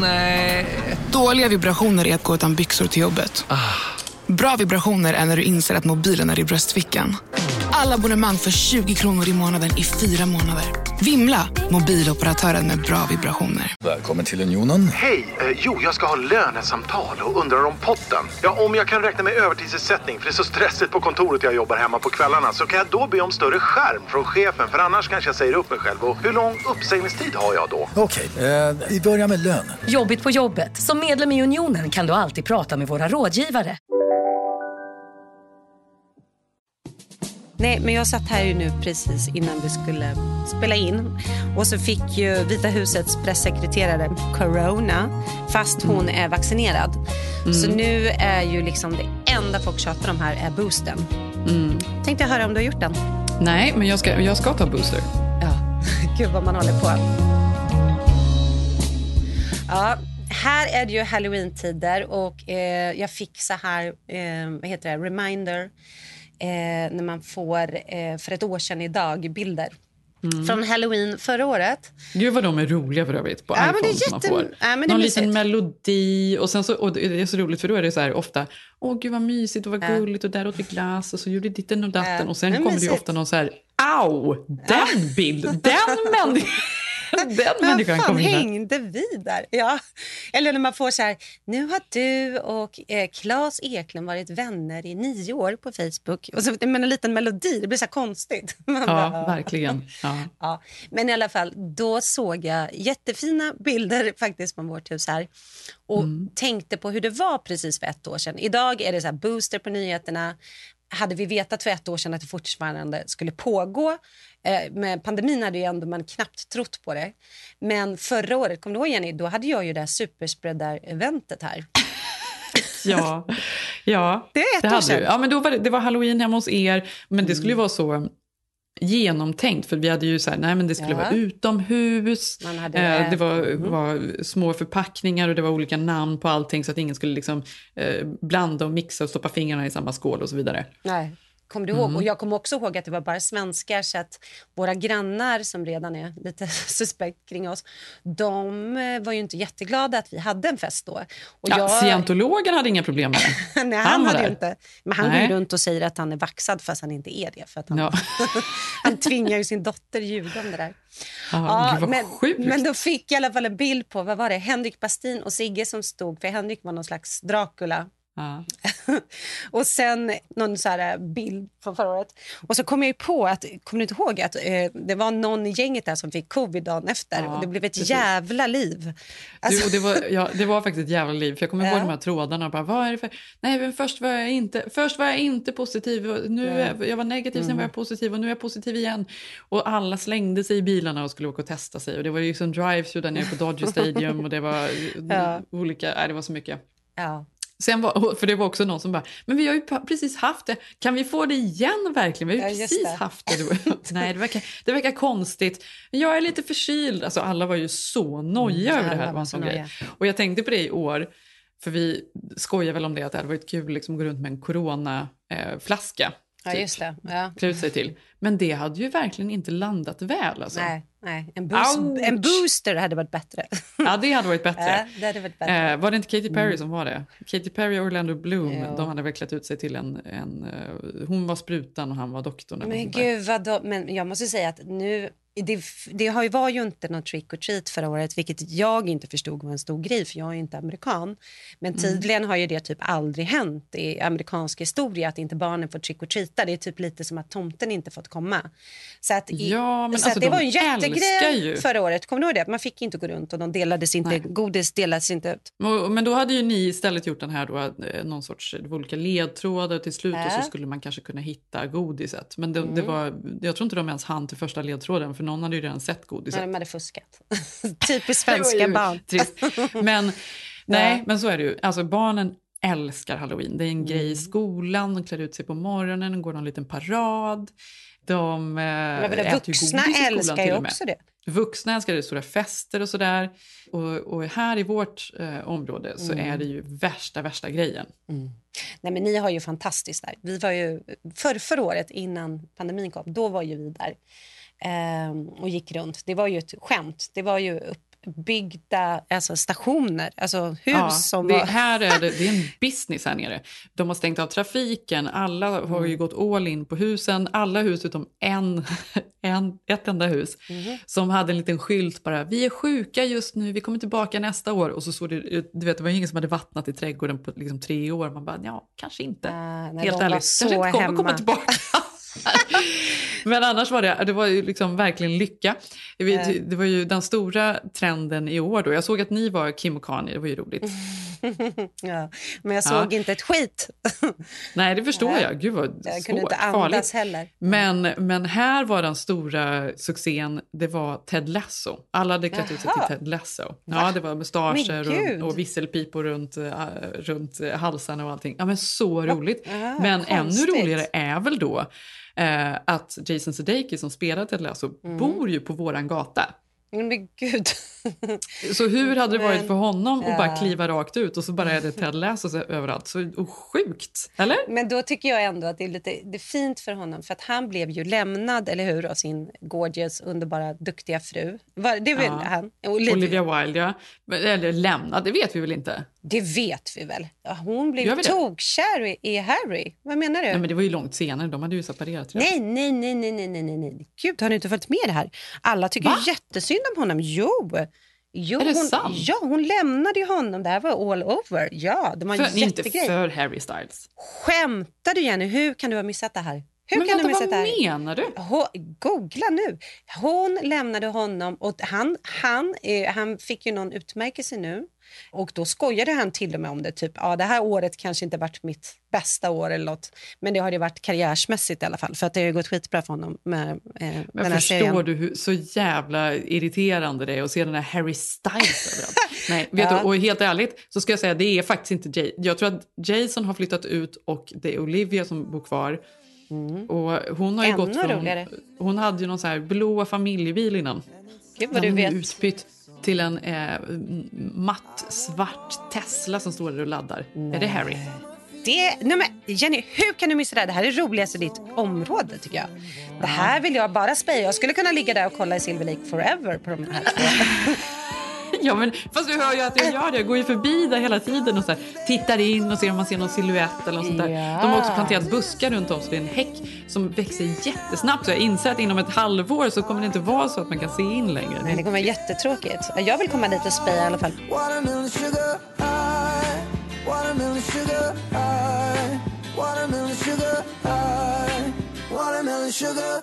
Nej. Dåliga vibrationer är att gå utan byxor till jobbet. Bra vibrationer är när du inser att mobilen är i bröstfickan. Alla abonnemang för 20 kronor i månaden i 4 månader. Vimla, mobiloperatören med bra vibrationer. Välkommen till Unionen. Hej, jag ska ha lönesamtal och undrar om potten. Ja, om jag kan räkna med övertidsersättning för det är så stressigt på kontoret, jag jobbar hemma på kvällarna. Så kan jag då be om större skärm från chefen, för annars kanske jag säger upp mig själv. Och hur lång uppsägningstid har jag då? Okej, vi börjar med lön. Jobbigt på jobbet. Som medlem i Unionen kan du alltid prata med våra rådgivare. Nej, men jag satt här ju nu precis innan vi skulle spela in. Och så fick ju Vita husets pressekreterare Corona, fast hon är vaccinerad. Mm. Så nu är ju liksom det enda folk tjatar om här är boosten. Mm. Tänkte jag höra om du har gjort den. Nej, men jag ska ta booster. Ja, gud vad man håller på. Ja, här är det ju Halloween-tider och jag fick så här, vad heter det, reminder. När man får för ett år sedan idag bilder från Halloween förra året. Gud vad de är roliga för övrigt på iPhone, men det är som man får. Men det någon liten melodi och sen så, och det är så roligt för då är det så här ofta, åh gud vad mysigt och vad gulligt och där åt vi glass och så gjorde ditten och datten och sen kommer det ju ofta någon så här, au, den bild, den människan. Men fan hängde vi där? Ja. Eller när man får så här, nu har du och Claes Eklund varit vänner i 9 år på Facebook. Och så en liten melodi, det blir så här konstigt. Ja, bara, verkligen. Ja. Ja. Men i alla fall, då såg jag jättefina bilder faktiskt från vårt hus här. Och tänkte på hur det var precis för 1 år sedan. Idag är det så här booster på nyheterna. Hade vi vetat för 1 år sedan att det fortfarande skulle pågå, med pandemin hade ju ändå man knappt trott på det. Men förra året, kom du ihåg Jenny, då hade jag ju det här superspreadar-eventet här. Ja. Det är 1 år sedan. Ja, men då var det var Halloween hemma hos er, men det skulle ju vara så genomtänkt, för vi hade ju så här, nej men det skulle vara utomhus, man hade det var små förpackningar och det var olika namn på allting så att ingen skulle liksom blanda och mixa och stoppa fingrarna i samma skål och så vidare. Nej. Kom du ihåg? Och jag kom också ihåg att det var bara svenskar, så att våra grannar som redan är lite suspekt kring oss, de var ju inte jätteglada att vi hade en fest då. Och scientologen hade inga problem med det. Nej, han hade inte. Men han går runt och säger att han är vaxad fast han inte är det. För att han tvingar ju sin dotter ljuga om det där. Men då fick jag i alla fall en bild på, vad var det? Henrik Bastin och Sigge som stod, för Henrik var någon slags Dracula. Ah. Och sen någon så här bild från förra året. Och så kom jag ju på att, kommer du inte ihåg att det var någon i gänget där som fick covid dagen efter och det blev ett jävla liv alltså. Du, och det var faktiskt ett jävla liv. För jag kommer ihåg de här trådarna och bara, vad är det för... Nej, men först var jag inte positiv och nu jag var negativ, sen var jag positiv och nu är jag positiv igen. Och alla slängde sig i bilarna och skulle åka och testa sig. Och det var ju liksom drive-through där nere på Dodge Stadium. Och det var olika... Nej, det var så mycket. Ja. Sen var, för det var också någon som bara, men vi har ju precis haft det, kan vi få det igen verkligen? Vi har ju precis haft det. Nej, det verkar konstigt. Jag är lite förkyld. Alltså alla var ju så noja över det här. Var en sån grej. Och jag tänkte på det i år, för vi skojar väl om det, att det hade varit kul liksom, gå runt med en coronaflaska. Ja, just det. Ja. Klut sig till. Men det hade ju verkligen inte landat väl. Alltså. Nej. En booster hade varit bättre. Ja, det hade varit bättre. Ja, det hade varit bättre. Var det inte Katy Perry som var det? Katy Perry och Orlando Bloom, de hade verkligen ut sig till en... Hon var sprutan och han var doktorn. Men gud, vadå? Men jag måste säga att nu... Det var ju inte någon trick or treat förra året, vilket jag inte förstod var en stor grej, för jag är ju inte amerikan. Men tydligen har ju det typ aldrig hänt i amerikansk historia att inte barnen får trick or treata. Det är typ lite som att tomten inte fått komma. Så att, det var en jättegrej förra året. Kommer du ihåg det? Man fick inte gå runt och de delades inte, godis delades inte ut. Men då hade ju ni istället gjort den här då, någon sorts olika ledtrådar till slut och så skulle man kanske kunna hitta godiset. Men det var, jag tror inte de ens hann till första ledtråden, för någon hade ju redan sett godiset. Ja, de hade fuskat. Typiskt svenska barn. Men men så är det ju. Alltså barnen älskar Halloween. Det är en grej i skolan. De klär ut sig på morgonen. De går en liten parad. De äter ju godis i skolan till och med. Också det. Vuxna älskar det, stora fester och sådär. Och här i vårt område så är det ju värsta grejen. Mm. Nej, men ni har ju fantastiskt där. Vi var ju förra året innan pandemin kom. Då var ju vi där. Och gick runt. Det var ju ett skämt. Det var ju upp, byggda alltså stationer, alltså hus som var... Här är det är en business här nere. De har stängt av trafiken, alla har ju gått all in på husen, alla hus utom ett enda hus som hade en liten skylt bara, vi är sjuka just nu, vi kommer tillbaka nästa år, och så såg det, du vet, det var ingen som hade vattnat i trädgården på liksom 3 år, man bara, ja, kanske inte. Nej, helt ärligt, så kanske inte kommer tillbaka. Men annars var det var ju liksom verkligen lycka. Det var ju den stora trenden i år då. Jag såg att ni var Kim och Kanye, det var ju roligt. Ja, men jag såg inte ett skit. Nej, det förstår jag. Gud vad svårt. Jag kunde inte andas heller. Men här var den stora succén, det var Ted Lasso. Alla hade klätt ut sig till Ted Lasso. Ja, det var mustascher och visselpipor runt halsarna och allting. Ja, men så roligt. Men konstigt. Ännu roligare är väl då att Jason Sudeikis som spelar Ted Lasso bor ju på våran gata. Men gud. Så hur hade det varit för honom att bara kliva rakt ut och så bara är det Ted Lasso överallt, så sjukt, eller? Men då tycker jag ändå att det är fint för honom, för att han blev ju lämnad, eller hur, av sin gorgeous, underbara, duktiga fru. Det var han. Olivia Wilde, eller lämnad, det vet vi väl inte. Det vet vi väl. Hon blev tokkär i Harry. Vad menar du? Nej, men det var ju långt senare. De hade ju separerat. Nej. Gud, har ni inte följt med det här? Alla tycker jättesynd om honom. Jo, är det sant? Ja, hon lämnade ju honom. Det här var all over. Ja, det var en jättegrej. Inte för Harry Styles. Skämtar du, Jenny? Hur kan du ha missat det här? Menar du? Googla nu. Hon lämnade honom och han fick ju någon utmärkelse nu. Och då skojade han till och med om det, typ, det här året kanske inte varit mitt bästa år eller något, men det har ju varit karriärsmässigt i alla fall, för att det har ju gått skitbra för honom med men den här serien. Men förstår du hur så jävla irriterande det är att se den här Harry Styles? Nej, vet du, och helt ärligt så ska jag säga, det är faktiskt inte Jay. Jag tror att Jason har flyttat ut och det är Olivia som bor kvar. Och hon har ju gått från, hon hade ju någon så här blå familjebil innan. Gud vad du vet. Utbytt till en matt svart Tesla som står där och laddar. Nej. Är det Harry? Men Jenny, hur kan du missa det här? Det här är roligast i ditt område, tycker jag. Det här vill jag bara speja. Jag skulle kunna ligga där och kolla i Silver Lake Forever på de här. Ja, men fast du hör ju att jag gör det. Jag går ju förbi där hela tiden och så här, tittar in och ser om man ser någon silhuett eller något sånt där. De har också planterat buskar runt om, så det är en häck som växer jättesnabbt. Så jag inser att inom ett halvår så kommer det inte vara så att man kan se in längre. Nej, det kommer vara jättetråkigt. Jag vill komma dit och speja i alla fall. Watermelon sugar high, watermelon sugar high, watermelon sugar high, watermelon sugar.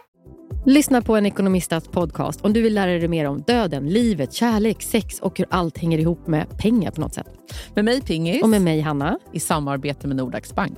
Lyssna på en ekonomistas podcast om du vill lära dig mer om döden, livet, kärlek, sex och hur allt hänger ihop med pengar på något sätt. Med mig Pingis. Och med mig Hanna. I samarbete med Nordax Bank.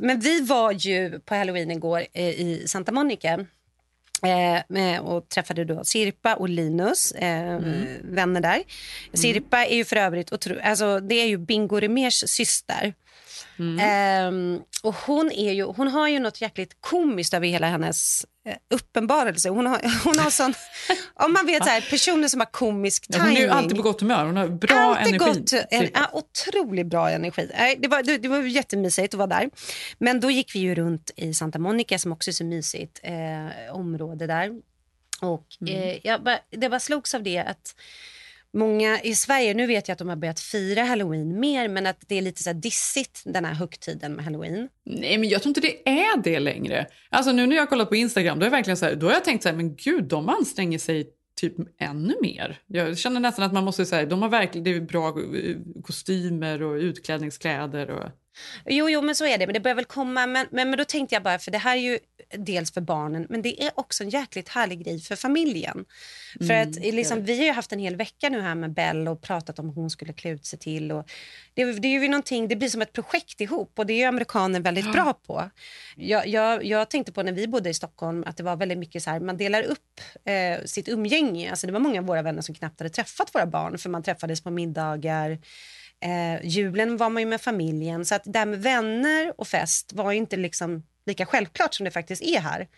Men vi var ju på Halloween igår i Santa Monica och träffade då Sirpa och Linus, vänner där. Sirpa är ju för övrigt, alltså, det är ju Bingo Remers syster. Och hon har ju något jäkligt komiskt över hela hennes uppenbarelse. Hon har sån, om man vet så här, personer som har komisk timing. Hon är ju alltid på gott humör, hon har bra alltid energi. Otroligt bra energi. Det var jättemysigt att vara där. Men då gick vi ju runt i Santa Monica, som också är så mysigt område där. Och det bara slogs av det att många i Sverige, nu vet jag att de har börjat fira Halloween mer, men att det är lite så här dissigt, den här högtiden med Halloween. Nej, men jag tror inte det är det längre. Alltså nu när jag har kollat på Instagram, då är jag verkligen så här, då har jag tänkt så här, men gud, de anstränger sig typ ännu mer. Jag känner nästan att man måste säga, de har verkligen, det är bra kostymer och utklädningskläder och... Jo, men så är det. Men det börjar väl komma, men då tänkte jag bara, för det här är ju dels för barnen, men det är också en jäkligt härlig grej för familjen. För att liksom, vi har ju haft en hel vecka nu här med Bell och pratat om hon skulle klä ut sig till. Och det är ju någonting, det blir som ett projekt ihop, och det är ju amerikaner väldigt bra på. Jag tänkte på när vi bodde i Stockholm att det var väldigt mycket så här, man delar upp sitt umgänge. Alltså det var många av våra vänner som knappt hade träffat våra barn, för man träffades på middagar. Julen var man ju med familjen, så att det här med vänner och fest var ju inte liksom lika självklart som det faktiskt är här.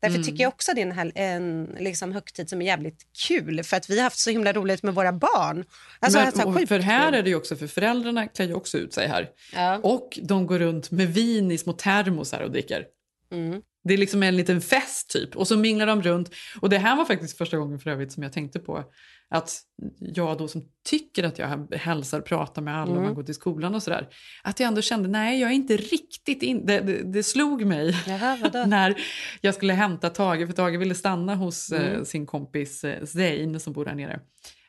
Därför tycker jag också att det är en liksom högtid som är jävligt kul, för att vi har haft så himla roligt med våra barn. Alltså, för här är det ju också, för föräldrarna klär ju också ut sig här. Ja. Och de går runt med vin i små termosar och dricker. Mm. Det är liksom en liten fest typ. Och så minglar de runt. Och det här var faktiskt första gången för övrigt som jag tänkte på att jag då, som tycker att jag hälsar, pratar med alla och man går till skolan och sådär, att jag ändå kände, nej, jag är inte riktigt det slog mig. Jaha, vadå? När jag skulle hämta Tage, för Tage ville stanna hos sin kompis Zain som bor här nere.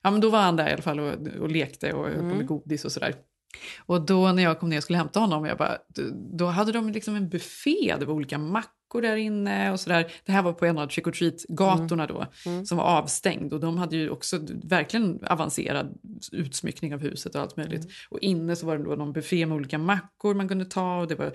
Ja, men då var han där i alla fall och lekte och höll på med godis och sådär. Och då när jag kom ner och skulle hämta honom, jag bara, då hade de liksom en buffé, det var olika mackor där inne och sådär. Det här var på en av trick or treat-gatorna då, som var avstängd. Och de hade ju också verkligen avancerad utsmyckning av huset och allt möjligt. Och inne så var det då någon buffé med olika mackor man kunde ta. Och det var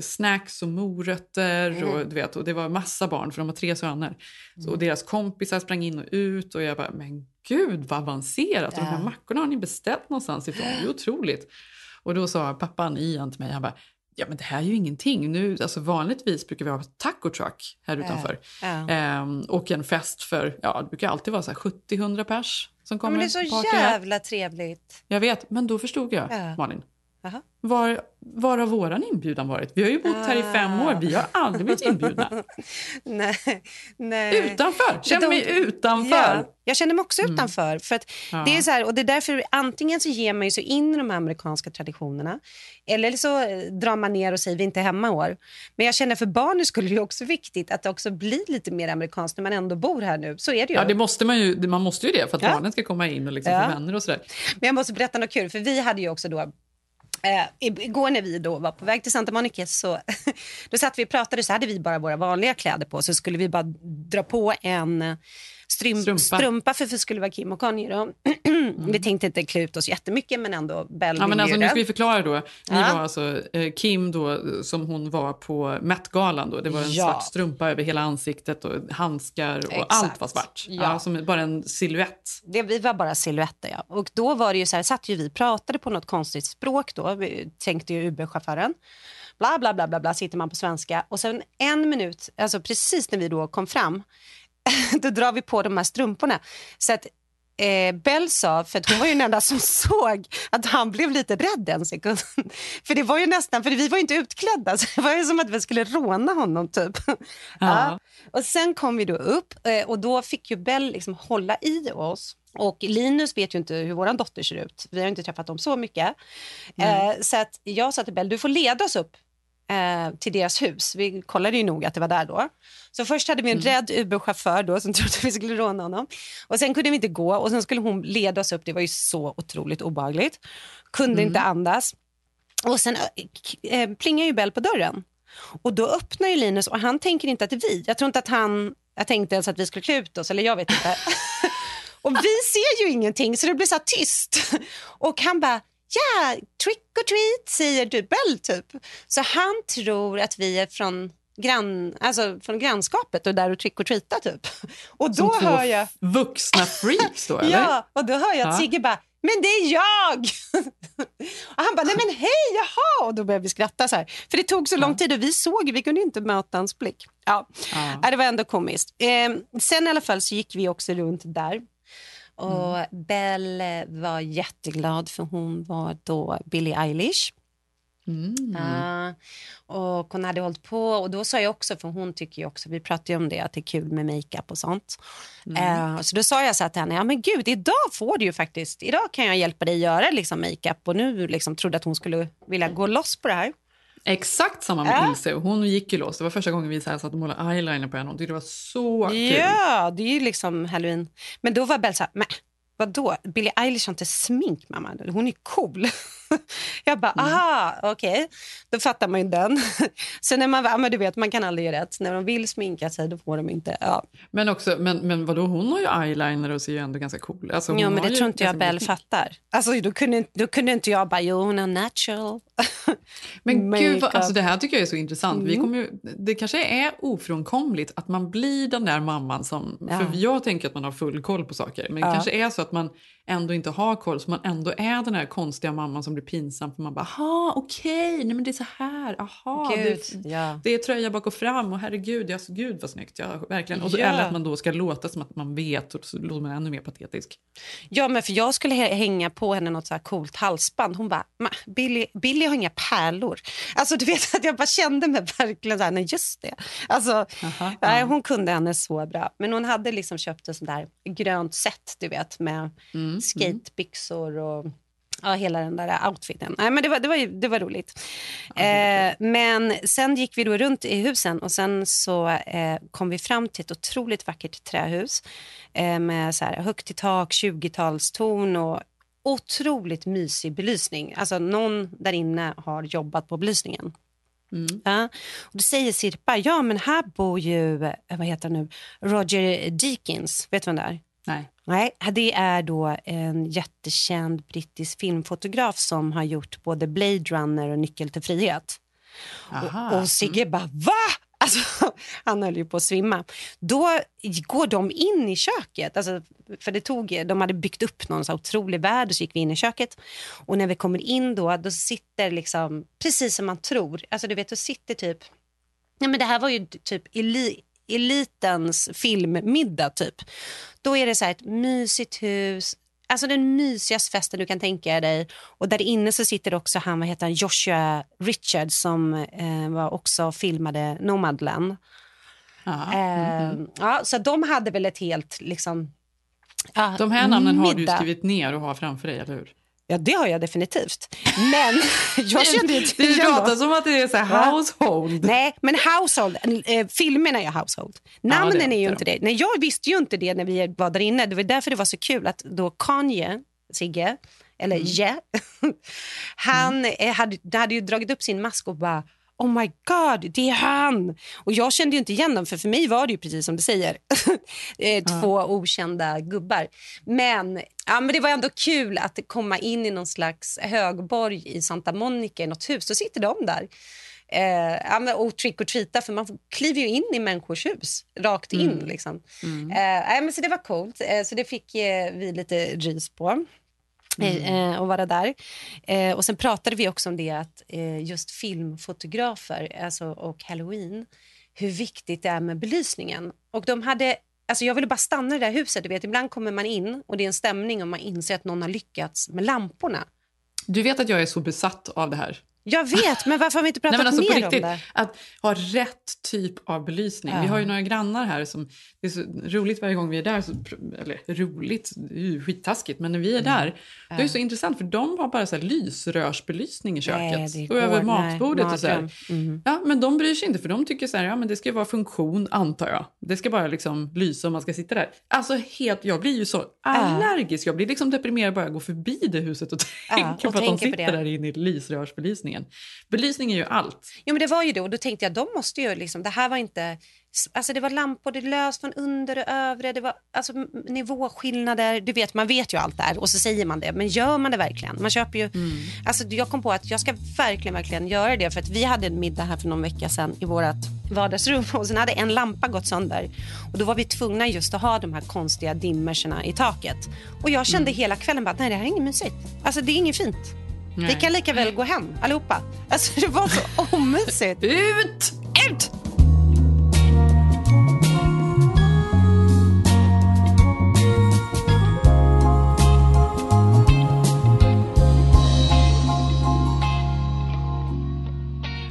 snacks och morötter och, du vet, och det var massa barn, för de har 3 söner. Så, och deras kompisar sprang in och ut, och jag bara, men gud vad avancerat. Och de här mackorna har ni beställt någonstans ifrån, det är otroligt. Och då sa pappan Ian till mig, han bara, ja, men det här är ju ingenting nu, alltså vanligtvis brukar vi ha taco truck här utanför och en fest för, ja, det brukar alltid vara så här 70-100 pers som kommer. Ja, men det är så jävla trevligt. Jag vet, men då förstod jag, Malin. Aha. Var har våran inbjudan varit? Vi har ju bott här i 5 år. Vi har aldrig blivit inbjudna. Nej. Utanför. Känner mig utanför. Ja, jag känner mig också utanför. För att det är så här, och det är därför antingen så ger man ju sig in i de amerikanska traditionerna, eller så drar man ner och säger vi inte hemma år. Men jag känner för barnen skulle det också viktigt att det också blir lite mer amerikanskt när man ändå bor här nu. Så är det ju. Ja, det måste man måste ju det för att barnen ska komma in och liksom få vänner och sådär. Men jag måste berätta något kul, för vi hade ju också då igår när vi då var på väg till Santa Monica, så då satt vi och pratade, så hade vi bara våra vanliga kläder på, så skulle vi bara dra på en strumpa för skulle vara Kim och Kanye då. Vi tänkte inte klä ut oss jättemycket, men ändå Bell. Ja, men alltså, nu ska vi förklara då. Ni var alltså Kim då, som hon var på Met-galan då. Det var en svart strumpa över hela ansiktet och handskar och allt var svart. Ja, som bara en silhuett. Vi var bara silhuetter, Och då var det ju så här, satt ju vi pratade på något konstigt språk då. Vi tänkte ju Uber-chauffören. Bla, bla, bla, bla, bla, sitter man på svenska. Och sen en minut, alltså precis när vi då kom fram, då drar vi på de här strumporna. Så att Bell sa, för att hon var ju den enda som såg att han blev lite rädd en sekund. För det var ju nästan, för vi var ju inte utklädda, så det var ju som att vi skulle råna honom typ. Ja. Och sen kom vi då upp och då fick ju Bell liksom hålla i oss. Och Linus vet ju inte hur våran dotter ser ut. Vi har inte träffat dem så mycket. Så att jag sa till Bell, du får leda oss upp till deras hus. Vi kollade ju nog att det var där då. Så först hade vi en rädd Uber-chaufför då, som trodde vi skulle råna honom. Och sen kunde vi inte gå. Och sen skulle hon leda oss upp. Det var ju så otroligt obehagligt. Kunde inte andas. Och sen plingar ju Bell på dörren. Och då öppnar ju Linus. Och han tänker inte att det är vi. Jag tror inte att han... Jag tänkte ens att vi skulle klä ut oss. Eller jag vet inte. Och vi ser ju ingenting. Så det blir så tyst. Och han bara... Ja, trick or treat, säger du Bell typ. Så han tror att vi är från från grannskapet och där och trick or treata typ. Och då hör jag vuxna freaks då, eller? Ja, och då hör jag att Sigge bara, men det är jag! Och han bara, nej men hej, jaha! Och då började vi skratta så här. För det tog så lång tid och vi kunde inte möta hans blick. Ja, det var ändå komiskt. Sen i alla fall så gick vi också runt där. Och Bell var jätteglad, för hon var då Billie Eilish. Och hon hade hållit på, och då sa jag också, för hon tycker ju också, vi pratade ju om det, att det är kul med makeup och sånt. Så då sa jag så här till henne, ja men gud, idag får du ju faktiskt, idag kan jag hjälpa dig göra liksom makeup. Och nu liksom trodde att hon skulle vilja gå loss på det här. Exakt samma med Ilse. Hon gick ju loss. Det var första gången vi satt och målade eyeliner på henne. Hon tyckte det var så kul. Ja, det är ju liksom Halloween. Men då var Bell så här, men vadå? Billie Eilish har inte smink, mamma. Hon är cool. Jag bara, aha, okej. Då fattar man ju den. Så när man var, men du vet, man kan aldrig göra rätt. När de vill sminka sig, då får de inte. Ja. Men också, men vadå, hon har ju eyeliner och ser ju ändå ganska cool. Alltså, ja, men det tror inte jag Bell fattar. Alltså, då kunde inte jag bara, jo, hon är natural. Men gud, alltså, det här tycker jag är så intressant. Vi kommer ju, det kanske är ofrånkomligt att man blir den där mamman som, för jag tänker att man har full koll på saker. Men det kanske är så att man ändå inte har koll, så man ändå är den här konstiga mamman som blir pinsam, för man bara, aha, okej, nej men det är så här, aha, det är tröja bak och fram, och herregud, gud vad snyggt, verkligen. Och så, eller att man då ska låta som att man vet, och så låter man ännu mer patetisk. Ja, men för jag skulle hänga på henne något så här coolt halsband, hon bara, Billie har inga pärlor. Alltså du vet att jag bara kände mig verkligen så här, nej just det. Alltså, hon kunde henne så bra, men hon hade liksom köpt ett sånt där grönt set, du vet, med skatebyxor och ja, hela den där outfiten. Nej, men det var roligt. Ja, men sen gick vi då runt i husen, och sen så kom vi fram till ett otroligt vackert trähus med så här högt i tak, 20-talstorn och otroligt mysig belysning. Alltså någon där inne har jobbat på belysningen. Mm. Ja. Och då säger Sirpa, ja men här bor ju, vad heter han nu? Roger Deakins, vet du vem det är? Nej, det är då en jättekänd brittisk filmfotograf som har gjort både Blade Runner och Nyckel till frihet. Och Sigge bara, va? Alltså, han höll ju på att svimma. Då går de in i köket, alltså, för de hade byggt upp någon så otrolig värld, och så gick vi in i köket. Och när vi kommer in då sitter liksom, precis som man tror, alltså du vet, då sitter typ, nej men det här var ju typ elitens filmmiddag typ. Då är det så här ett mysigt hus, alltså den mysigaste festen du kan tänka dig, och där inne så sitter också han, vad heter han, Joshua Richard, som var också filmade Nomadland. Ja, så de hade väl ett helt liksom, de här namnen middag. Har du skrivit ner och har framför dig, eller hur? Ja, det har jag definitivt. Men jag kände inte igen. Det pratas som att det är så här household. Nej, men household. Filmerna är household. Namnen är ju inte det. Nej, jag visste ju inte det när vi var där inne. Det var därför det var så kul att då Kanye, Sigge, eller han hade ju dragit upp sin mask och bara, oh my god, det är han! Och jag kände ju inte igen dem, för mig var det ju precis som du säger. Två okända gubbar. Men det var ändå kul att komma in i någon slags högborg i Santa Monica i något hus. Då sitter de där. Och trick och treata, för man kliver ju in i människors hus. Rakt in liksom. Men så det var coolt. Så det fick vi lite rys på. Och vara där. Och sen pratade vi också om det att just filmfotografer, alltså, och Halloween, hur viktigt det är med belysningen. Och de hade, alltså jag ville bara stanna i det där huset, du vet, ibland kommer man in och det är en stämning och man inser att någon har lyckats med lamporna. Du vet att jag är så besatt av det här. Jag vet, men varför har vi inte pratat mer på riktigt, om det? Att ha rätt typ av belysning. Vi har ju några grannar här som, det är så roligt varje gång vi är där, så, eller roligt, skittaskigt, men när vi är där, det är så intressant, för de har bara så här lysrörsbelysning i köket, och över matbordet och så här. Ja, men de bryr sig inte, för de tycker så här, ja men det ska vara funktion, antar jag. Det ska bara liksom lysa om man ska sitta där. Alltså helt, jag blir ju så allergisk, jag blir liksom deprimerad bara jag går förbi det huset och tänker på att de sitter där inne i lysrörsbelysningen. Belysning är ju allt. Jo, men det var ju det, och då tänkte jag, de måste ju liksom, det här var inte, alltså det var lampor, det lös från under och övre, det var alltså nivåskillnader, du vet, man vet ju allt där, och så säger man det, men gör man det verkligen? Man köper ju, alltså jag kom på att jag ska verkligen göra det, för att vi hade en middag här för någon vecka sedan i vårat vardagsrum, och sen hade en lampa gått sönder, och då var vi tvungna just att ha de här konstiga dimmerserna i taket, och jag kände hela kvällen bara, nej det här är inget mysigt, alltså det är inget fint. Nej. Vi kan lika väl gå hem, allihopa. Alltså, det var så omysigt. Ut!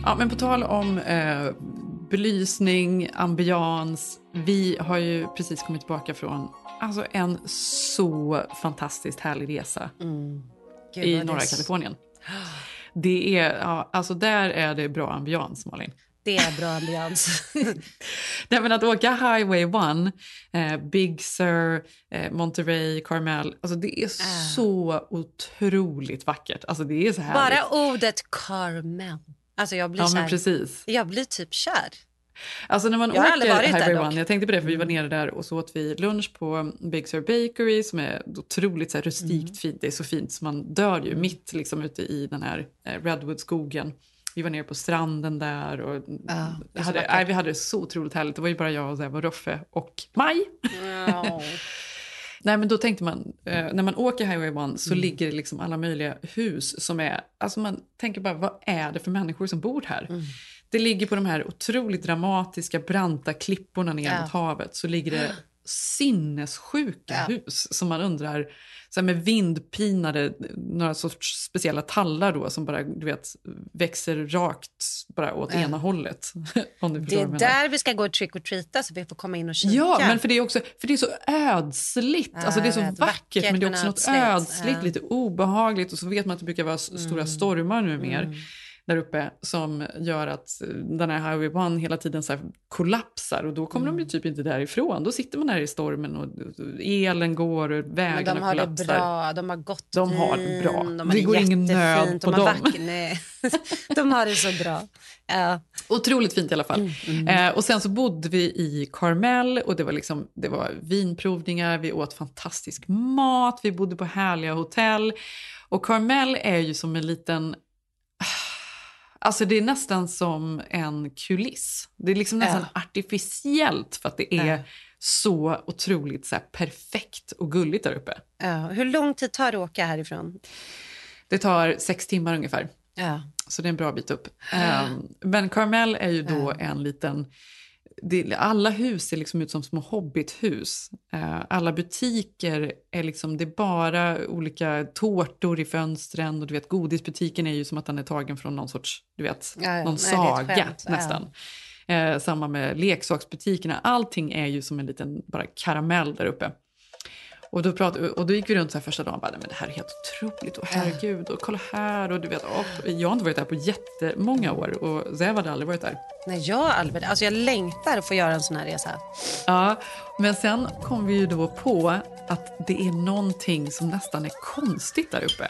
Ja, men på tal om belysning, ambians. Vi har ju precis kommit tillbaka från alltså en så fantastiskt härlig resa. I norra Kalifornien. det är, ja, alltså där är det bra ambians, Malin. Det är bra ambians. Nej, men att åka Highway 1, Big Sur, Monterey, Carmel, alltså det är så otroligt vackert. Alltså det är så härligt. Bara ordet Carmel. Alltså jag blir ja, men precis. Jag blir typ kär. Alltså när man jag åker Highway 1, jag tänkte på det för vi var nere där och så åt vi lunch på Big Sur Bakery som är otroligt så här rustikt fint, det är så fint så man dör ju mitt liksom ute i den här Redwood-skogen. Vi var nere på stranden där och vi hade det så otroligt härligt. Det var ju bara jag och Zev och Roffe och Maj. Wow. Nej, men då tänkte man, när man åker Highway 1 så ligger det liksom alla möjliga hus som är, alltså man tänker bara, vad är det för människor som bor här? Mm. Det ligger på de här otroligt dramatiska branta klipporna ner mot havet, så ligger det sinnessjuka hus som man undrar så här, med vindpinade några sorts speciella tallar då som bara du vet växer rakt bara åt ena hållet. Om du förstår vad jag menar. Det är där vi ska gå och trick or treata så vi får komma in och kika. Ja, men för det är också för det är så ödsligt. Alltså det är så vackert men det är också något ödsligt, lite obehagligt och så vet man att det brukar vara stora stormar nu mer där uppe som gör att den här Highway 1 hela tiden så här kollapsar och då kommer de ju typ inte därifrån. Då sitter man här i stormen och elen går och vägarna kollapsar. Men de har det bra, de har gott vin, de har det bra. De har det går ingen nöd på dem. De har det så bra. Otroligt fint i alla fall. Och sen så bodde vi i Carmel och det var liksom, det var vinprovningar, vi åt fantastisk mat, vi bodde på härliga hotell och Carmel är ju som en liten alltså det är nästan som en kuliss. Det är liksom nästan artificiellt för att det är så otroligt så här, perfekt och gulligt där uppe. Ja. Hur lång tid tar det att åka härifrån? Det tar 6 timmar ungefär. Ja. Så det är en bra bit upp. Ja. Men Carmel är ju då en liten... alla hus ser liksom ut som små hobbithus. Alla butiker är liksom, det är bara olika tårtor i fönstren och du vet godisbutiken är ju som att den är tagen från någon sorts, du vet, någon saga nästan. Samma med leksaksbutikerna, allting är ju som en liten bara karamell där uppe. Och då gick vi runt så här första dagen och bara, men det här är helt otroligt och herregud och kolla här och du vet, jag har inte varit där på jättemånga år och Zev hade aldrig varit där. Nej, jag har aldrig varit där. Alltså jag längtar att få göra en sån här resa. Ja, men sen kom vi ju då på att det är någonting som nästan är konstigt där uppe.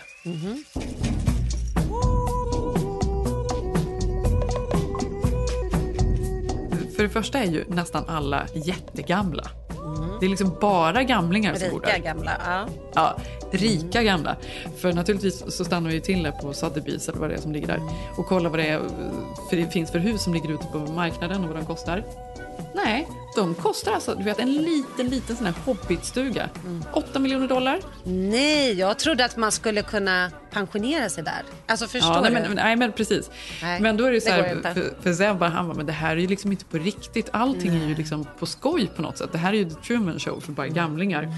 För det första är ju nästan alla jättegamla. Det är liksom bara gamlingar som bor där. Rika gamla, ja. Rika gamla. För naturligtvis så stannar vi ju till där på Sotheby's eller vad det är som ligger där. Och kollar vad det är, för det finns för hus som ligger ute på marknaden och vad de kostar. Nej, de kostar alltså, du vet, en liten sån här hobbitstuga. $8 miljoner. Nej, jag trodde att man skulle kunna pensionera sig där. Alltså förstår du? Nej, men precis. Nej, men då är det så här, för Zev bara, han bara, men det här är ju liksom inte på riktigt. Allting är ju liksom på skoj på något sätt. Det här är ju The Truman Show för bara gamlingar.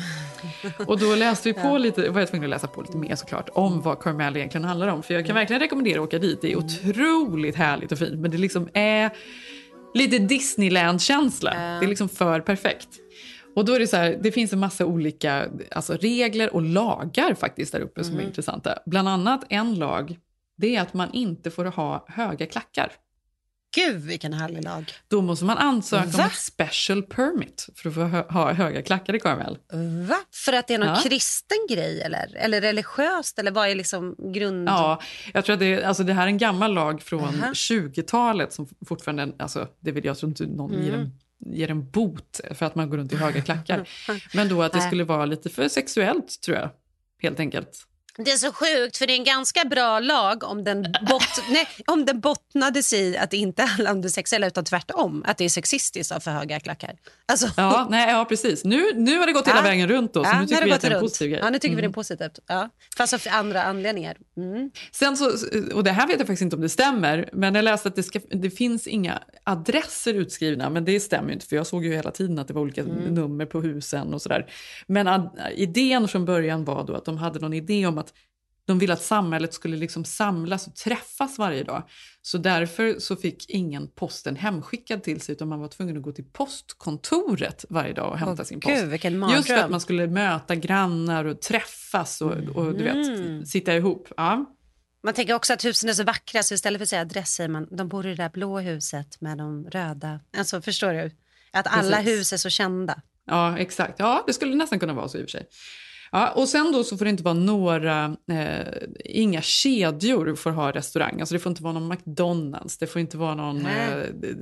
Och då läste vi på lite, var jag tvungen att läsa på lite mer såklart, om vad Carmel egentligen handlar om. För jag kan verkligen rekommendera att åka dit. Det är otroligt härligt och fint, men det liksom är... lite Disneyland-känsla. Det är liksom för perfekt. Och då är det så här, det finns en massa olika alltså regler och lagar faktiskt där uppe som är intressanta. Bland annat en lag, det är att man inte får ha höga klackar. Gud, vilken härlig lag. Då måste man ansöka om ett special permit för att få ha höga klackar i Carmel. Va? För att det är någon kristen grej eller religiöst eller vad är liksom grund? Ja, jag tror att det här är en gammal lag från 20-talet som fortfarande, alltså det vill jag tror inte någon ger en bot för att man går runt i höga klackar. Men då att det skulle vara lite för sexuellt tror jag, helt enkelt. Det är så sjukt, för det är en ganska bra lag om den bottnade sig att det inte handlar om det sexuella utan tvärtom, att det är sexistiskt av för höga klackar. Alltså. Ja, nej, ja, precis. Nu har det gått hela vägen runt då, så nu tycker vi att det är en positiv grej. Ja, nu tycker vi det är positivt. Ja. Fast av andra anledningar. Sen så, och det här vet jag faktiskt inte om det stämmer, men jag läste att det finns inga adresser utskrivna, men det stämmer ju inte, för jag såg ju hela tiden att det var olika nummer på husen och sådär. Men idén från början var då att de hade någon idé om att de ville att samhället skulle liksom samlas och träffas varje dag. Så därför så fick ingen posten hemskickad till sig utan man var tvungen att gå till postkontoret varje dag och hämta sin post. Vilken mardröm. Just för att man skulle möta grannar och träffas och du vet, sitta ihop. Ja. Man tänker också att husen är så vackra, så istället för att säga adress säger man de bor i det där blå huset med de röda. Alltså, förstår du? Att alla precis. Hus är så kända. Ja, exakt. Ja, det skulle nästan kunna vara så i och för sig. Ja, och sen då så får det inte vara några, inga kedjor får ha restaurang. Alltså det får inte vara någon McDonald's, det får inte vara någon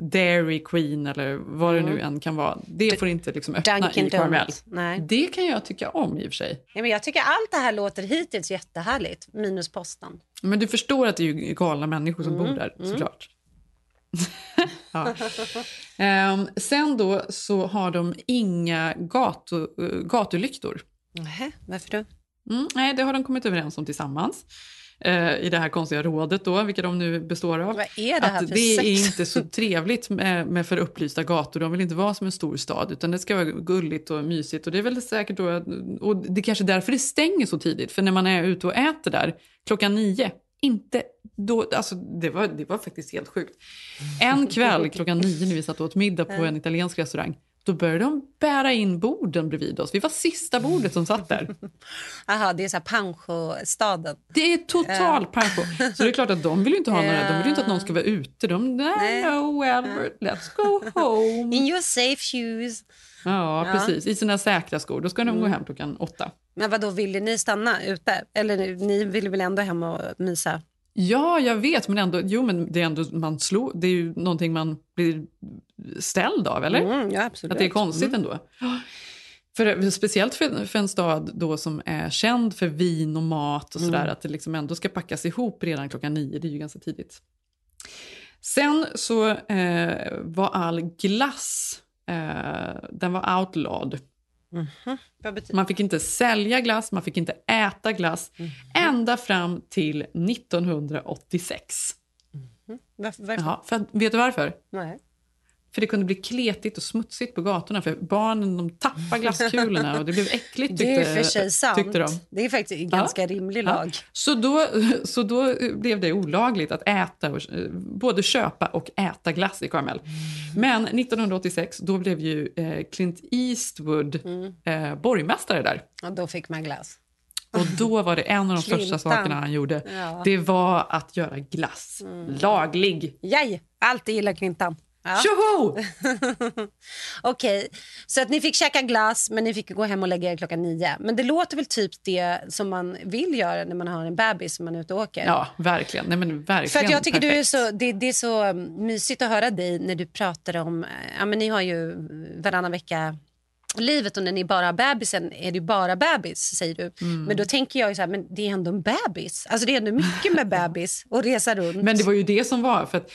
Dairy Queen eller vad det nu än kan vara. Det får inte liksom öppna Dunkin' i Carmel. Nej. Det kan jag tycka om i och för sig. Ja, men jag tycker allt det här låter hittills jättehärligt, minus posten. Men du förstår att det är ju galna människor som bor där, såklart. Ja. Sen då så har de inga gatulyktor. Nej, varför då? Nej, det har de kommit överens om tillsammans i det här konstiga rådet då, vilka de nu består av. Vad är det här att för det sex? Är inte så trevligt med för upplysta gator. De vill inte vara som en stor stad, utan det ska vara gulligt och mysigt. Och det är väl säkert då, och det är kanske därför det stänger så tidigt. För när man är ute och äter där, 9:00 inte då, alltså det var faktiskt helt sjukt. En kväll 9:00 när vi satt åt middag på en italiensk restaurang, då började de bära in borden bredvid oss. Vi var sista bordet som satt där. Aha, det är så här pancho-staden. Det är total pancho. Så det är klart att de vill ju inte ha några. De vill ju inte att någon ska vara ute. No, Albert, let's go home. In your safe shoes. Ja, precis. I sina säkra skor. Då ska de gå hem 8:00. Men vadå, ville ni stanna ute? Eller ni ville väl ändå hem och mysa? Ja, jag vet, men ändå, jo, men det är ändå man slår, det är ju någonting man blir ställd av, eller? Ja, absolut. Att det är konstigt ändå. För speciellt för en stad då som är känd för vin och mat och sådär, att det liksom ändå ska packas ihop redan 9:00, det är ju ganska tidigt. Sen så var all glass, den var outlawed. Man fick inte sälja glass, man fick inte äta glass ända fram till 1986. Varför? Ja, vet du varför? Nej. För det kunde bli kletigt och smutsigt på gatorna, för barnen de tappade glasskulorna och det blev äckligt, tyckte de. Det är faktiskt en ganska rimlig lag. Ja. Så då blev det olagligt att äta, både köpa och äta glass i Carmel. Men 1986 då blev ju Clint Eastwood borgmästare där. Och då fick man glass. Och då var det en av de första sakerna han gjorde. Ja. Det var att göra glass laglig. Jaj, alltid gillar Clintan. Ja. Tjoho! Okej, så att ni fick käka glass, men ni fick gå hem och lägga er 9:00. Men det låter väl typ det som man vill göra när man har en bebis som man är ute och åker. Ja, verkligen. Nej, men verkligen. För att jag tycker du är så, det är så mysigt att höra dig när du pratar om, ja men ni har ju varannan vecka livet, och när ni bara har bebisen är det bara bebis, säger du. Men då tänker jag ju så här, men det är ändå en bebis. Alltså det är ändå mycket med bebis och resa runt. Men det var ju det som var, för att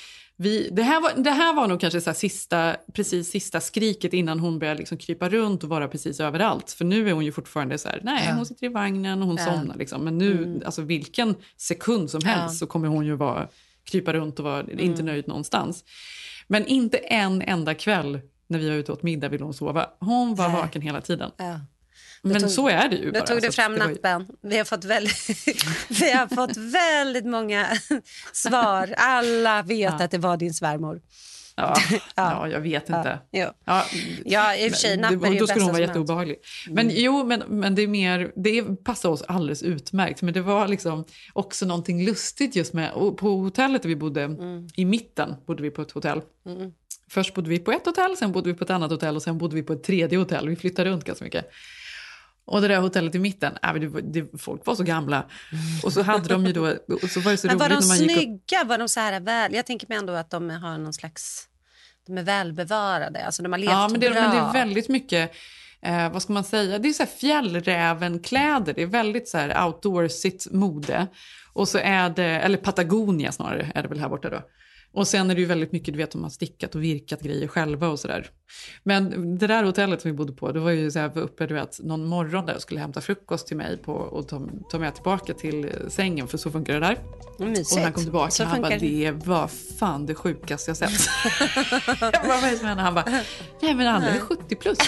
det här var nog kanske så här sista skriket innan hon började liksom krypa runt och vara precis överallt. För nu är hon ju fortfarande så här, nej, hon sitter i vagnen och hon somnar liksom. Men nu, alltså vilken sekund som helst så kommer hon ju vara, krypa runt och vara inte nöjd någonstans. Men inte en enda kväll när vi var ute åt middag ville hon sova. Hon var vaken hela tiden. Ja. Men så är det ju bara. Då tog du fram nappen. Vi har fått väldigt många svar. Alla vet att det var din svärmor. Ja, jag vet inte. Ja, i och för sig, nappen är ju bästa som helst. Då skulle hon vara jätteobehaglig. Men det är mer, det passar oss alldeles utmärkt. Men det var liksom också någonting lustigt just med, på hotellet där vi bodde, i mitten bodde vi på ett hotell. Först bodde vi på ett hotell, sen bodde vi på ett annat hotell och sen bodde vi på ett tredje hotell. Vi flyttade runt ganska mycket. Och det där hotellet i mitten, folk var så gamla. Och så hade de ju då, så var det så roligt. Men var de snygga? Var de så här väl? Jag tänker mig ändå att de har någon slags, de är välbevarade. Alltså de har levt bra. Ja, men det är väldigt mycket, vad ska man säga? Det är så här fjällrävenkläder. Det är väldigt så här outdoorsigt mode. Och så är det, eller Patagonia snarare är det väl här borta då. Och sen är det ju väldigt mycket, du vet, de har stickat och virkat grejer själva och sådär. Men det där hotellet som vi bodde på, det var ju så här uppe, du vet, någon morgon där jag skulle hämta frukost till mig på, och ta mig tillbaka till sängen, för så funkar det där. Och han kom tillbaka så, och han bara, det var fan det sjukaste jag sett. Jag bara, vad är det som händer? Han bara, nej men han är 70 plus.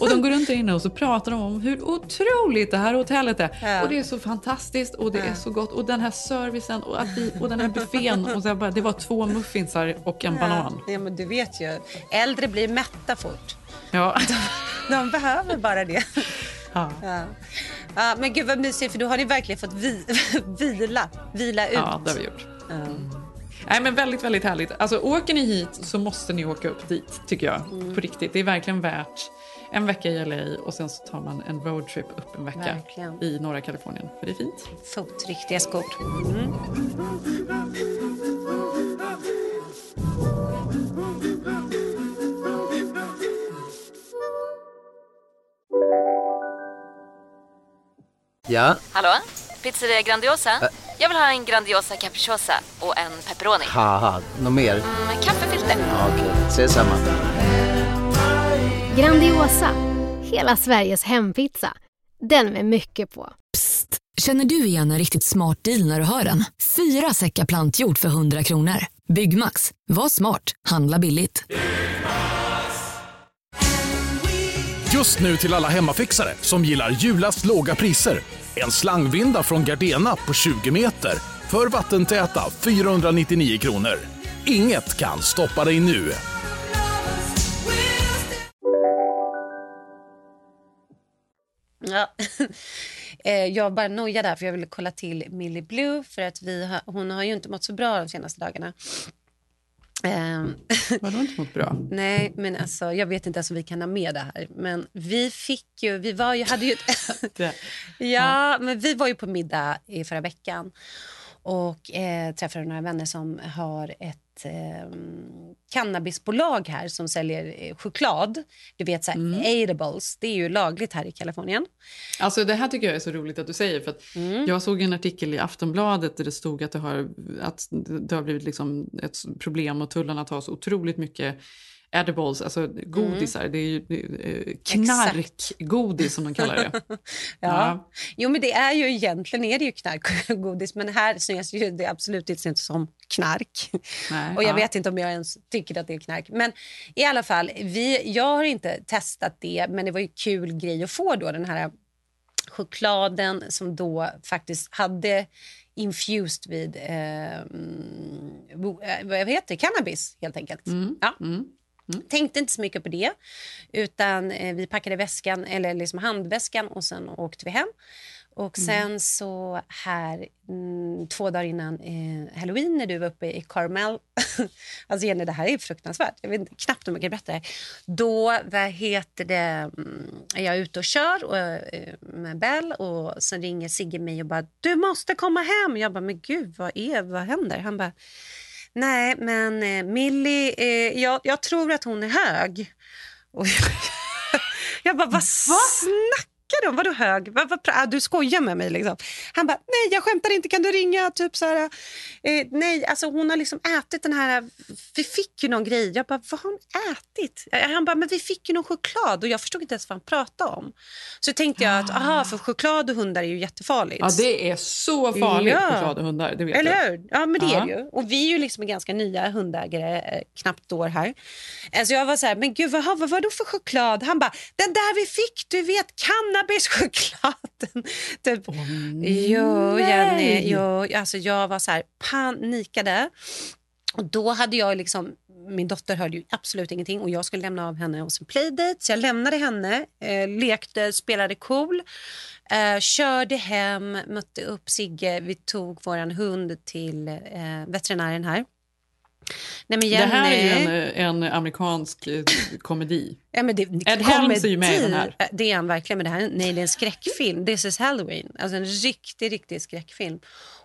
Och de går runt inne och så pratar de om hur otroligt det här hotellet är. Ja. Och det är så fantastiskt och det är så gott. Och den här servicen och den här buffén. Och så bara, det var 2 muffinsar och en banan. Ja, men du vet ju. Äldre blir mätta fort. Ja. De behöver bara det. Ja. Ja. Ja, men gud vad mysigt, för då har ni verkligen fått vila ut. Ja, det har vi gjort. Nej, men väldigt, väldigt härligt. Alltså, åker ni hit så måste ni åka upp dit, tycker jag. På riktigt. Det är verkligen värt en vecka i LA och sen så tar man en roadtrip upp en vecka i norra Kalifornien. För det är fint. Fotriktiga skor. Mm. Ja? Hallå? Pizzeria Grandiosa? Jag vill ha en Grandiosa capricciosa och en pepperoni. Haha, något mer? Kaffefilter. Ja, okej, ses samma. Grandiosa, hela Sveriges hempizza. Den med mycket på. Psst, känner du igen en riktigt smart deal när du hör den? 4 säckar plantjord för 100 kronor. Byggmax, var smart, handla billigt. Just nu till alla hemmafixare som gillar Julas låga priser. En slangvinda från Gardena på 20 meter för vattentäta 499 kronor. Inget kan stoppa dig nu. Ja. Jag bara nojar där för jag ville kolla till Millie Blue för att hon har ju inte mått så bra de senaste dagarna. Var det inte mot bra? Nej, men alltså, jag vet inte ens om vi kan ha med det här. Men vi fick ju, men vi var ju på middag i förra veckan. Och träffade några vänner som har ett cannabisbolag här som säljer choklad. Du vet så här, edibles, det är ju lagligt här i Kalifornien. Alltså det här tycker jag är så roligt att du säger. För att jag såg en artikel i Aftonbladet där det stod att det har blivit liksom ett problem och tullarna tar så otroligt mycket edibles, alltså godisar. Det är ju knarkgodis som de kallar det. Ja. Jo, men det är ju egentligen är det ju knarkgodis, men här syns ju det absolut inte som knark. Nej, och jag vet inte om jag ens tycker att det är knark. Men i alla fall, jag har inte testat det, men det var ju kul grej att få då den här chokladen som då faktiskt hade infused vid vad heter cannabis helt enkelt. Tänkte inte så mycket på det, utan vi packade väskan eller liksom handväskan och sen åkte vi hem. Och sen så här 2 dagar innan Halloween när du var uppe i Carmel. Alltså Jenny, det här är fruktansvärt. Jag vet inte, knappt om jag kan berätta det. Då, jag är ute och kör med Bell och sen ringer Sigge mig och bara, du måste komma hem. Jag bara, men gud, vad händer? Han bara, nej men Millie, jag tror att hon är hög. Och jag bara, vad snack? Var du hög? Du skojar med mig liksom. Han bara, nej jag skämtar inte, kan du ringa? Typ så här, nej alltså hon har liksom ätit den här, vi fick ju någon grej. Jag bara, vad har hon ätit? Han bara, men vi fick ju någon choklad. Och jag förstod inte ens vad han pratade om. Så tänkte jag att, för choklad och hundar är ju jättefarligt. Ja, det är så farligt, choklad och hundar, det vet. Eller hur? Ja, men det är ju. Och vi är ju liksom ganska nya hundägare, knappt år här. Så jag var så här, men gud vad var det för choklad? Han bara, den där vi fick, du vet, cannabischokladen. Typ. Oh, jo, Jenny. Jo. Alltså jag var så här panikade. Och då hade jag liksom, min dotter hörde ju absolut ingenting och jag skulle lämna av henne hos en playdate. Så jag lämnade henne, lekte, spelade cool. Körde hem, mötte upp Sigge. Vi tog våran hund till veterinären här. Nej, men Jenny, det här är ju en amerikansk komedi. Ja, men Ed Helms är ju med i den här. Det är han verkligen, men det är en skräckfilm. This is Halloween. Alltså en riktig, riktig skräckfilm.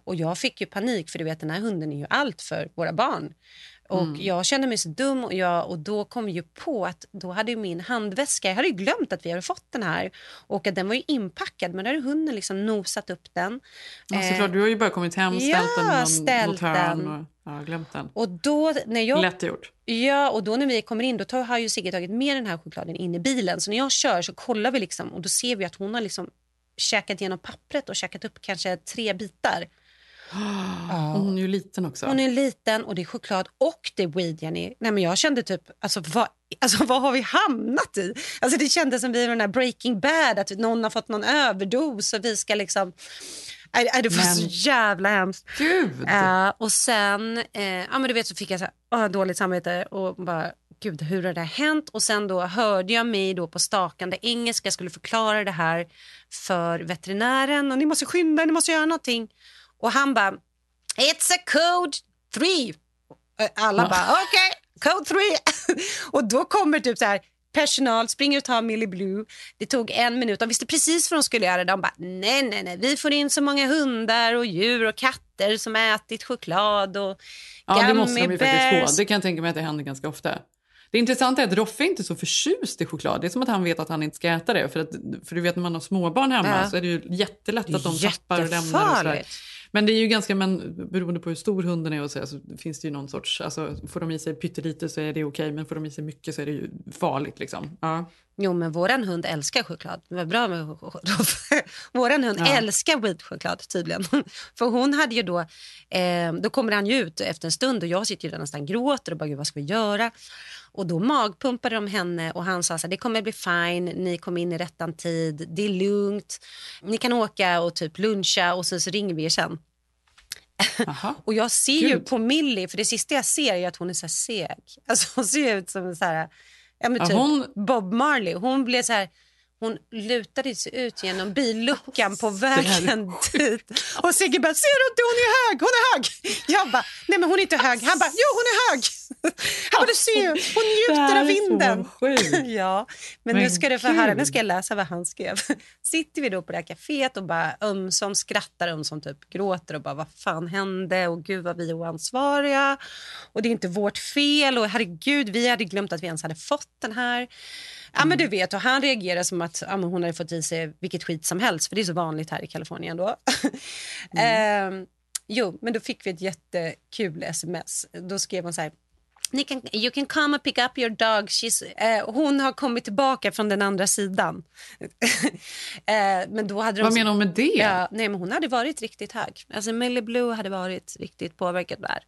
Och jag fick ju panik, för du vet, den här hunden är ju allt för våra barn. Och jag kände mig så dum och då kom ju på att då hade ju min handväska, jag hade ju glömt att vi hade fått den här och att den var ju inpackad, men där hade hunden liksom nosat upp den. Ja, såklart, du har ju bara kommit hem, ställt den och glömt den. Och då, lätt gjort. Ja, och då när vi kommer in, då har ju Sigge tagit med den här chokladen in i bilen. Så när jag kör så kollar vi liksom och då ser vi att hon har liksom käkat igenom pappret och käkat upp kanske 3 bitar. Hon är ju liten också. Hon är liten och det är choklad och det är weed, Jenny. Nej, men jag kände typ, vad har vi hamnat i? Alltså det kändes som vi var den här Breaking Bad, att någon har fått någon överdos och vi ska liksom... Det var så jävla hemskt. Gud. Och sen, du vet, så fick jag så här, dåligt samvete och bara gud, hur har det hänt? Och sen då hörde jag mig då på stakande engelska, jag skulle förklara det här för veterinären och ni måste skynda, ni måste göra någonting. Och han bara, it's a code 3. Alla bara, okej, code 3. Och då kommer typ så här, personal springer och tar Millie Blue. Det tog 1 minut. De visste precis vad de skulle göra. De bara, nej. Vi får in så många hundar och djur och katter som ätit choklad och gummy bears. Ja, det måste de ju faktiskt få. Det kan jag tänka mig att det händer ganska ofta. Det intressanta är att Roffe inte är så förtjust i choklad. Det är som att han vet att han inte ska äta det. För du vet, när man har småbarn hemma så är det ju jättelätt att de tappar och lämnar och sådär. Men det är ju ganska, men beroende på hur stor hunden är och så finns det ju någon sorts, alltså får de i sig pyttelite så är det okej, men får de i sig mycket så är det ju farligt liksom. Ja. Jo, men våran hund älskar choklad. Det var bra med Roffe. Våran hund älskar weedchoklad tydligen. För hon hade ju då, då kommer han ju ut efter en stund och jag sitter ju där nästan gråter och bara, gud, vad ska vi göra? Och då magpumpade de henne och han sa så här, det kommer bli fine, ni kommer in i rättan tid, det är lugnt, ni kan åka och typ luncha och så ringer vi er sen. Och jag ser ju på Millie, för det sista jag ser är att hon är så här seg. Alltså hon ser ut som så här, ja, men typ hon... Bob Marley. Hon blev så här, hon lutade sig ut genom billuckan på vägen dit. Och Sigge bara, ser du inte, hon är hög, hon är hög. Jag bara, nej men hon är inte hög. Han bara, jo hon är hög. Han bara, du ser, hon njuter av vinden. Ja, men nu ska du få höra, nu ska jag läsa vad han skrev. Sitter vi då på det här kaféet och bara ömsom skrattar, ömsom typ gråter och bara, vad fan hände? Och gud vad vi är oansvariga. Och det är inte vårt fel. Och herregud, vi hade glömt att vi ens hade fått den här. Ja, men du vet, och han reagerar som att hon hade fått i sig vilket skit som helst, för det är så vanligt här i Kalifornien då. Jo, men då fick vi ett jättekul sms. Då skrev hon så här, you can come and pick up your dog. Hon har kommit tillbaka från den andra sidan. Men då hade de, vad menar hon med det? Ja, nej, men hon hade varit riktigt hög. Alltså Millie Blue hade varit riktigt påverkad där.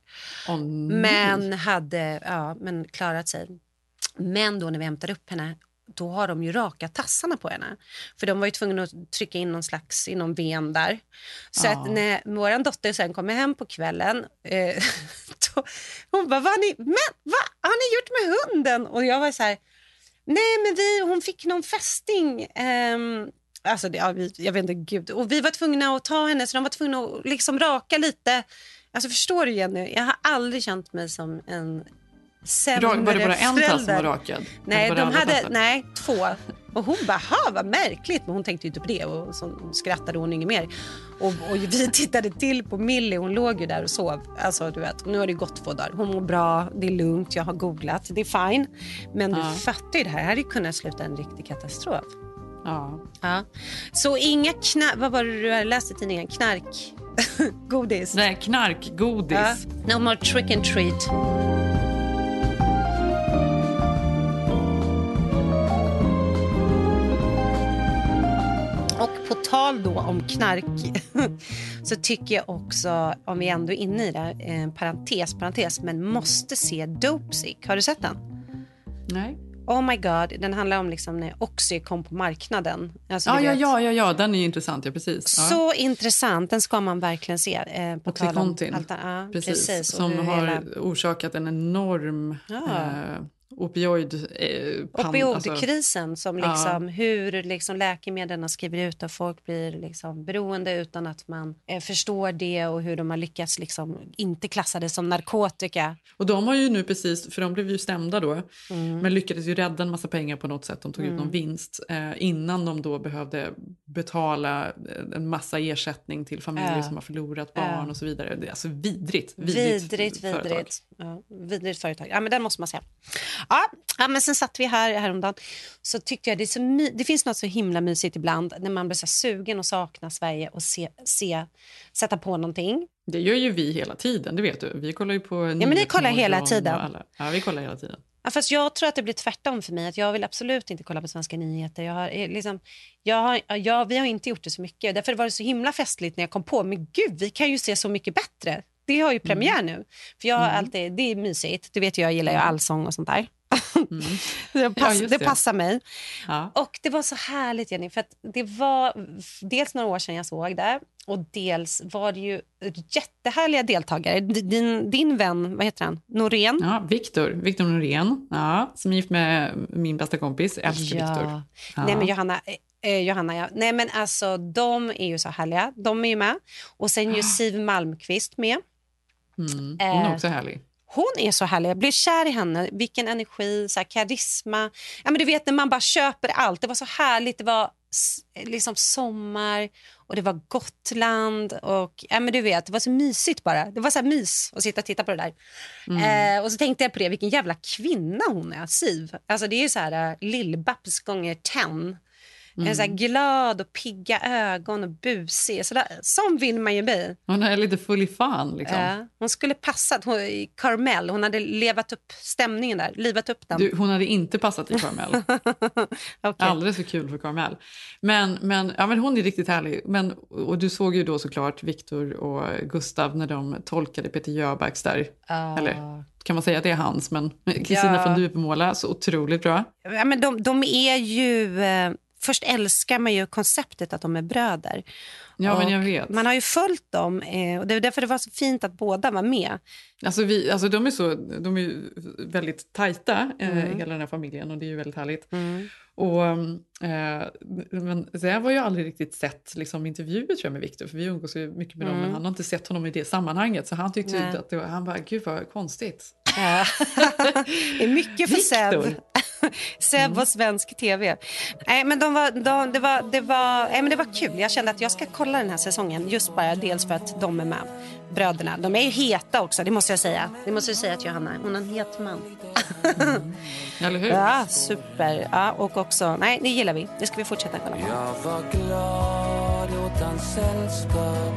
Oh, men hade men klarat sig. Men då när vi hämtar upp henne, då har de ju raka tassarna på henne. För de var ju tvungna att trycka in någon slags i någon ven där. Så att när vår dotter sen kommer hem på kvällen, då, hon bara, vad har ni gjort med hunden? Och jag var så här, nej men hon fick någon fästing. Alltså jag vet inte, gud. Och vi var tvungna att ta henne, så de var tvungna att liksom raka lite. Alltså förstår du Jenny, jag har aldrig känt mig som en... Var det bara en tass som var rakad? Nej, de hade, 2. Och hon bara, vad märkligt. Men hon tänkte ju inte på det. Och så skrattade hon inget mer. Och vi tittade till på Millie. Hon låg ju där och sov. Alltså du vet, nu har det gått 2 dagar. Hon mår bra, det är lugnt, jag har googlat. Det är fine. Men du fattar ju, det här hade kunnat sluta en riktig katastrof. Ja. Så inga knark. Vad var det du läste i tidningen? Knark godis. Nej, knarkgodis. No more trick and treat. Och på tal då om knark så tycker jag också, om vi ändå är inne i det, parentes, men måste se Dope Sick. Har du sett den? Nej. Oh my god, den handlar om liksom när Oxy kom på marknaden. Alltså, ja, den är ju intressant, ja precis. Så intressant, den ska man verkligen se. På Oxycontin, precis. Som har orsakat en enorm... Opioidkrisen, alltså, som liksom hur liksom läkemedlen skriver ut och folk blir liksom beroende utan att man förstår det, och hur de har lyckats liksom inte klassa det som narkotika. Och de har ju nu precis, för de blev ju stämda då, men lyckades ju rädda en massa pengar på något sätt. De tog ut någon vinst innan de då behövde betala en massa ersättning till familjer som har förlorat barn och så vidare. Det är alltså vidrigt företag. Ja, men den måste man säga. Ja, men sen satt vi häromdagen, så tyckte jag det finns något så himla mysigt ibland när man blir så sugen och saknar Sverige och sätta på någonting. Det gör ju vi hela tiden, det vet du. Vi kollar ju på... Ja, men ni kollar hela tiden. Ja, vi kollar hela tiden. Ja, fast jag tror att det blir tvärtom för mig, att jag vill absolut inte kolla på svenska nyheter. Vi har inte gjort det så mycket. Därför var det så himla festligt när jag kom på, men gud, vi kan ju se så mycket bättre. Det har ju premiär nu. För jag har alltid, det är mysigt. Du vet, jag gillar ju allsång och sånt där. Det passar mig. Ja. Och det var så härligt, Jenny, för att det var dels några år sedan jag såg det, och dels var det ju jättehärliga deltagare. Din vän, vad heter han? Norén? Ja, Victor Norén, ja, som gift med min bästa kompis. Jag älskar Victor. Ja. Nej, men Johanna, ja. Nej, men alltså, de är ju så härliga. De är ju med. Och sen ju Siv Malmqvist med. Mm. Hon är också härlig. Hon är så härlig. Jag blir kär i henne. Vilken energi, så här, karisma. Ja, men du vet när man bara köper allt. Det var så härligt. Det var liksom sommar och det var Gotland och ja, men du vet, det var så mysigt bara. Det var så här mys att sitta och titta på det där. Mm. Och så tänkte jag på det, vilken jävla kvinna hon är, Siv. Alltså det är ju så här Lill-Babs gånger 10. En så här glad och pigga ögon och busig. Så där, som vill man ju bli. Hon är lite full i fan liksom. Hon skulle passat i Carmel. Hon hade levat upp stämningen där. Livat upp den. Hon hade inte passat i Carmel. Okay. Alldeles för kul för Carmel. Men hon är riktigt härlig. Och du såg ju då såklart Victor och Gustav när de tolkade Peter Jöbacks där. Eller? Kan man säga att det är hans, men Kristina från Duvemåla, så otroligt bra. Ja, men de är ju... Först älskar man ju konceptet att de är bröder. Ja, men jag vet. Man har ju följt dem, och det är därför det var så fint att båda var med. Alltså, de är ju väldigt tajta, hela den här familjen, och det är ju väldigt härligt. Mm. Och men jag var ju aldrig riktigt sett liksom, intervjuer tror jag med Victor, för vi umgås ju mycket med dem, men han har inte sett honom i det sammanhanget, så han tyckte att det var, han bara, gud vad konstigt. Det är mycket för Seb. Seb var svensk tv. Nej, men det var kul. Jag kände att jag ska kolla den här säsongen, just bara dels för att de är med, bröderna. De är ju heta också, det måste jag säga. Det måste jag säga att Johanna, hon är en het man. Eller hur? Ja, super. Ja, och också, nej, det gillar vi. Det ska vi fortsätta kolla på. Jag var glad åt hans sällskap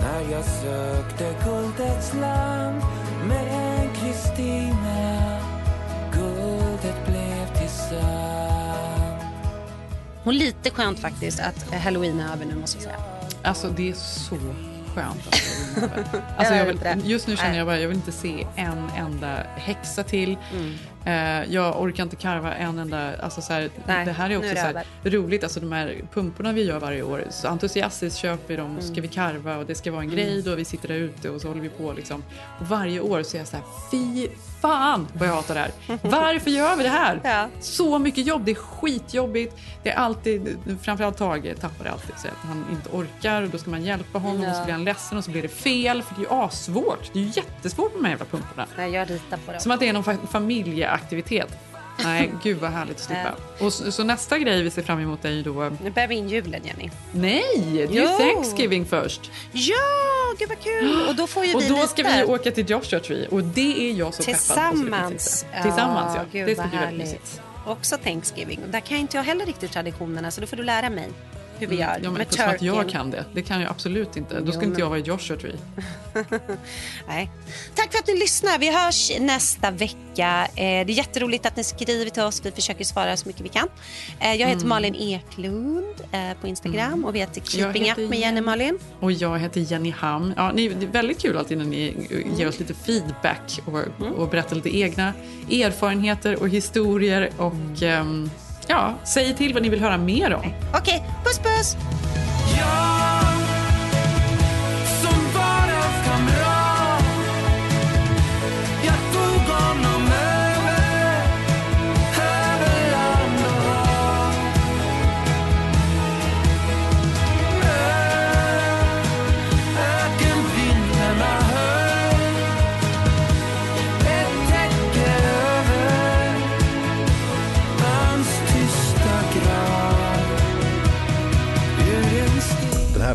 när jag sökte guldets land med en Kristina. Guldet blev till sand. Och lite skönt faktiskt att Halloween är över nu, måste jag säga. Alltså det är så skönt. Alltså, just nu känner jag bara, jag vill inte se en enda häxa till. Jag orkar inte karva en enda, alltså så här, det här är också så här roligt, alltså de här pumporna vi gör varje år, så entusiastiskt köper vi dem och ska vi karva och det ska vara en grej då, vi sitter där ute och så håller vi på liksom. Och varje år så är jag så här, fy fan vad jag hatar det här. Varför gör vi det här? Så mycket jobb, det är skitjobbigt. Det är alltid, framförallt Tage tappar det alltid, så att han inte orkar, och då ska man hjälpa honom och så blir han ledsen och så blir det fel, för det är ju asvårt, det är ju jättesvårt med de här jävla pumporna. Jag ritar på det. Som att det är någon familjeaktivitet. Nej, gud vad härligt att slippa. Och så nästa grej vi ser fram emot är ju då... Nu bär vi in julen, Jenny. Nej, det är ju Thanksgiving först. Ja, gud vad kul. Och då får ju och vi då ska vi åka till Joshua Tree. Och det är jag så peppad på. Tillsammans, ja. Gud, det ska bli väldigt mysigt. Också Thanksgiving. Där kan inte jag heller riktigt traditionerna, så då får du lära mig hur vi gör. Ja, men med att jag kan det kan jag absolut inte. Då skulle inte jag vara i Joshua Tree. Nej. Tack för att ni lyssnar. Vi hörs nästa vecka. Det är jätteroligt att ni skriver till oss. Vi försöker svara så mycket vi kan. Jag heter Malin Eklund på Instagram. Och vi heter Keeping Up med Jenny Malin. Och jag heter Jenny Ham. Ja, det är väldigt kul alltid när ni ger oss lite feedback och berättar lite egna erfarenheter och historier och... Ja, säg till vad ni vill höra mer om. Okej, puss puss! Ja, som bara kamrat. Jag tog honom över land och hav. Ökenvindarna höll ett täcke över hans. Den här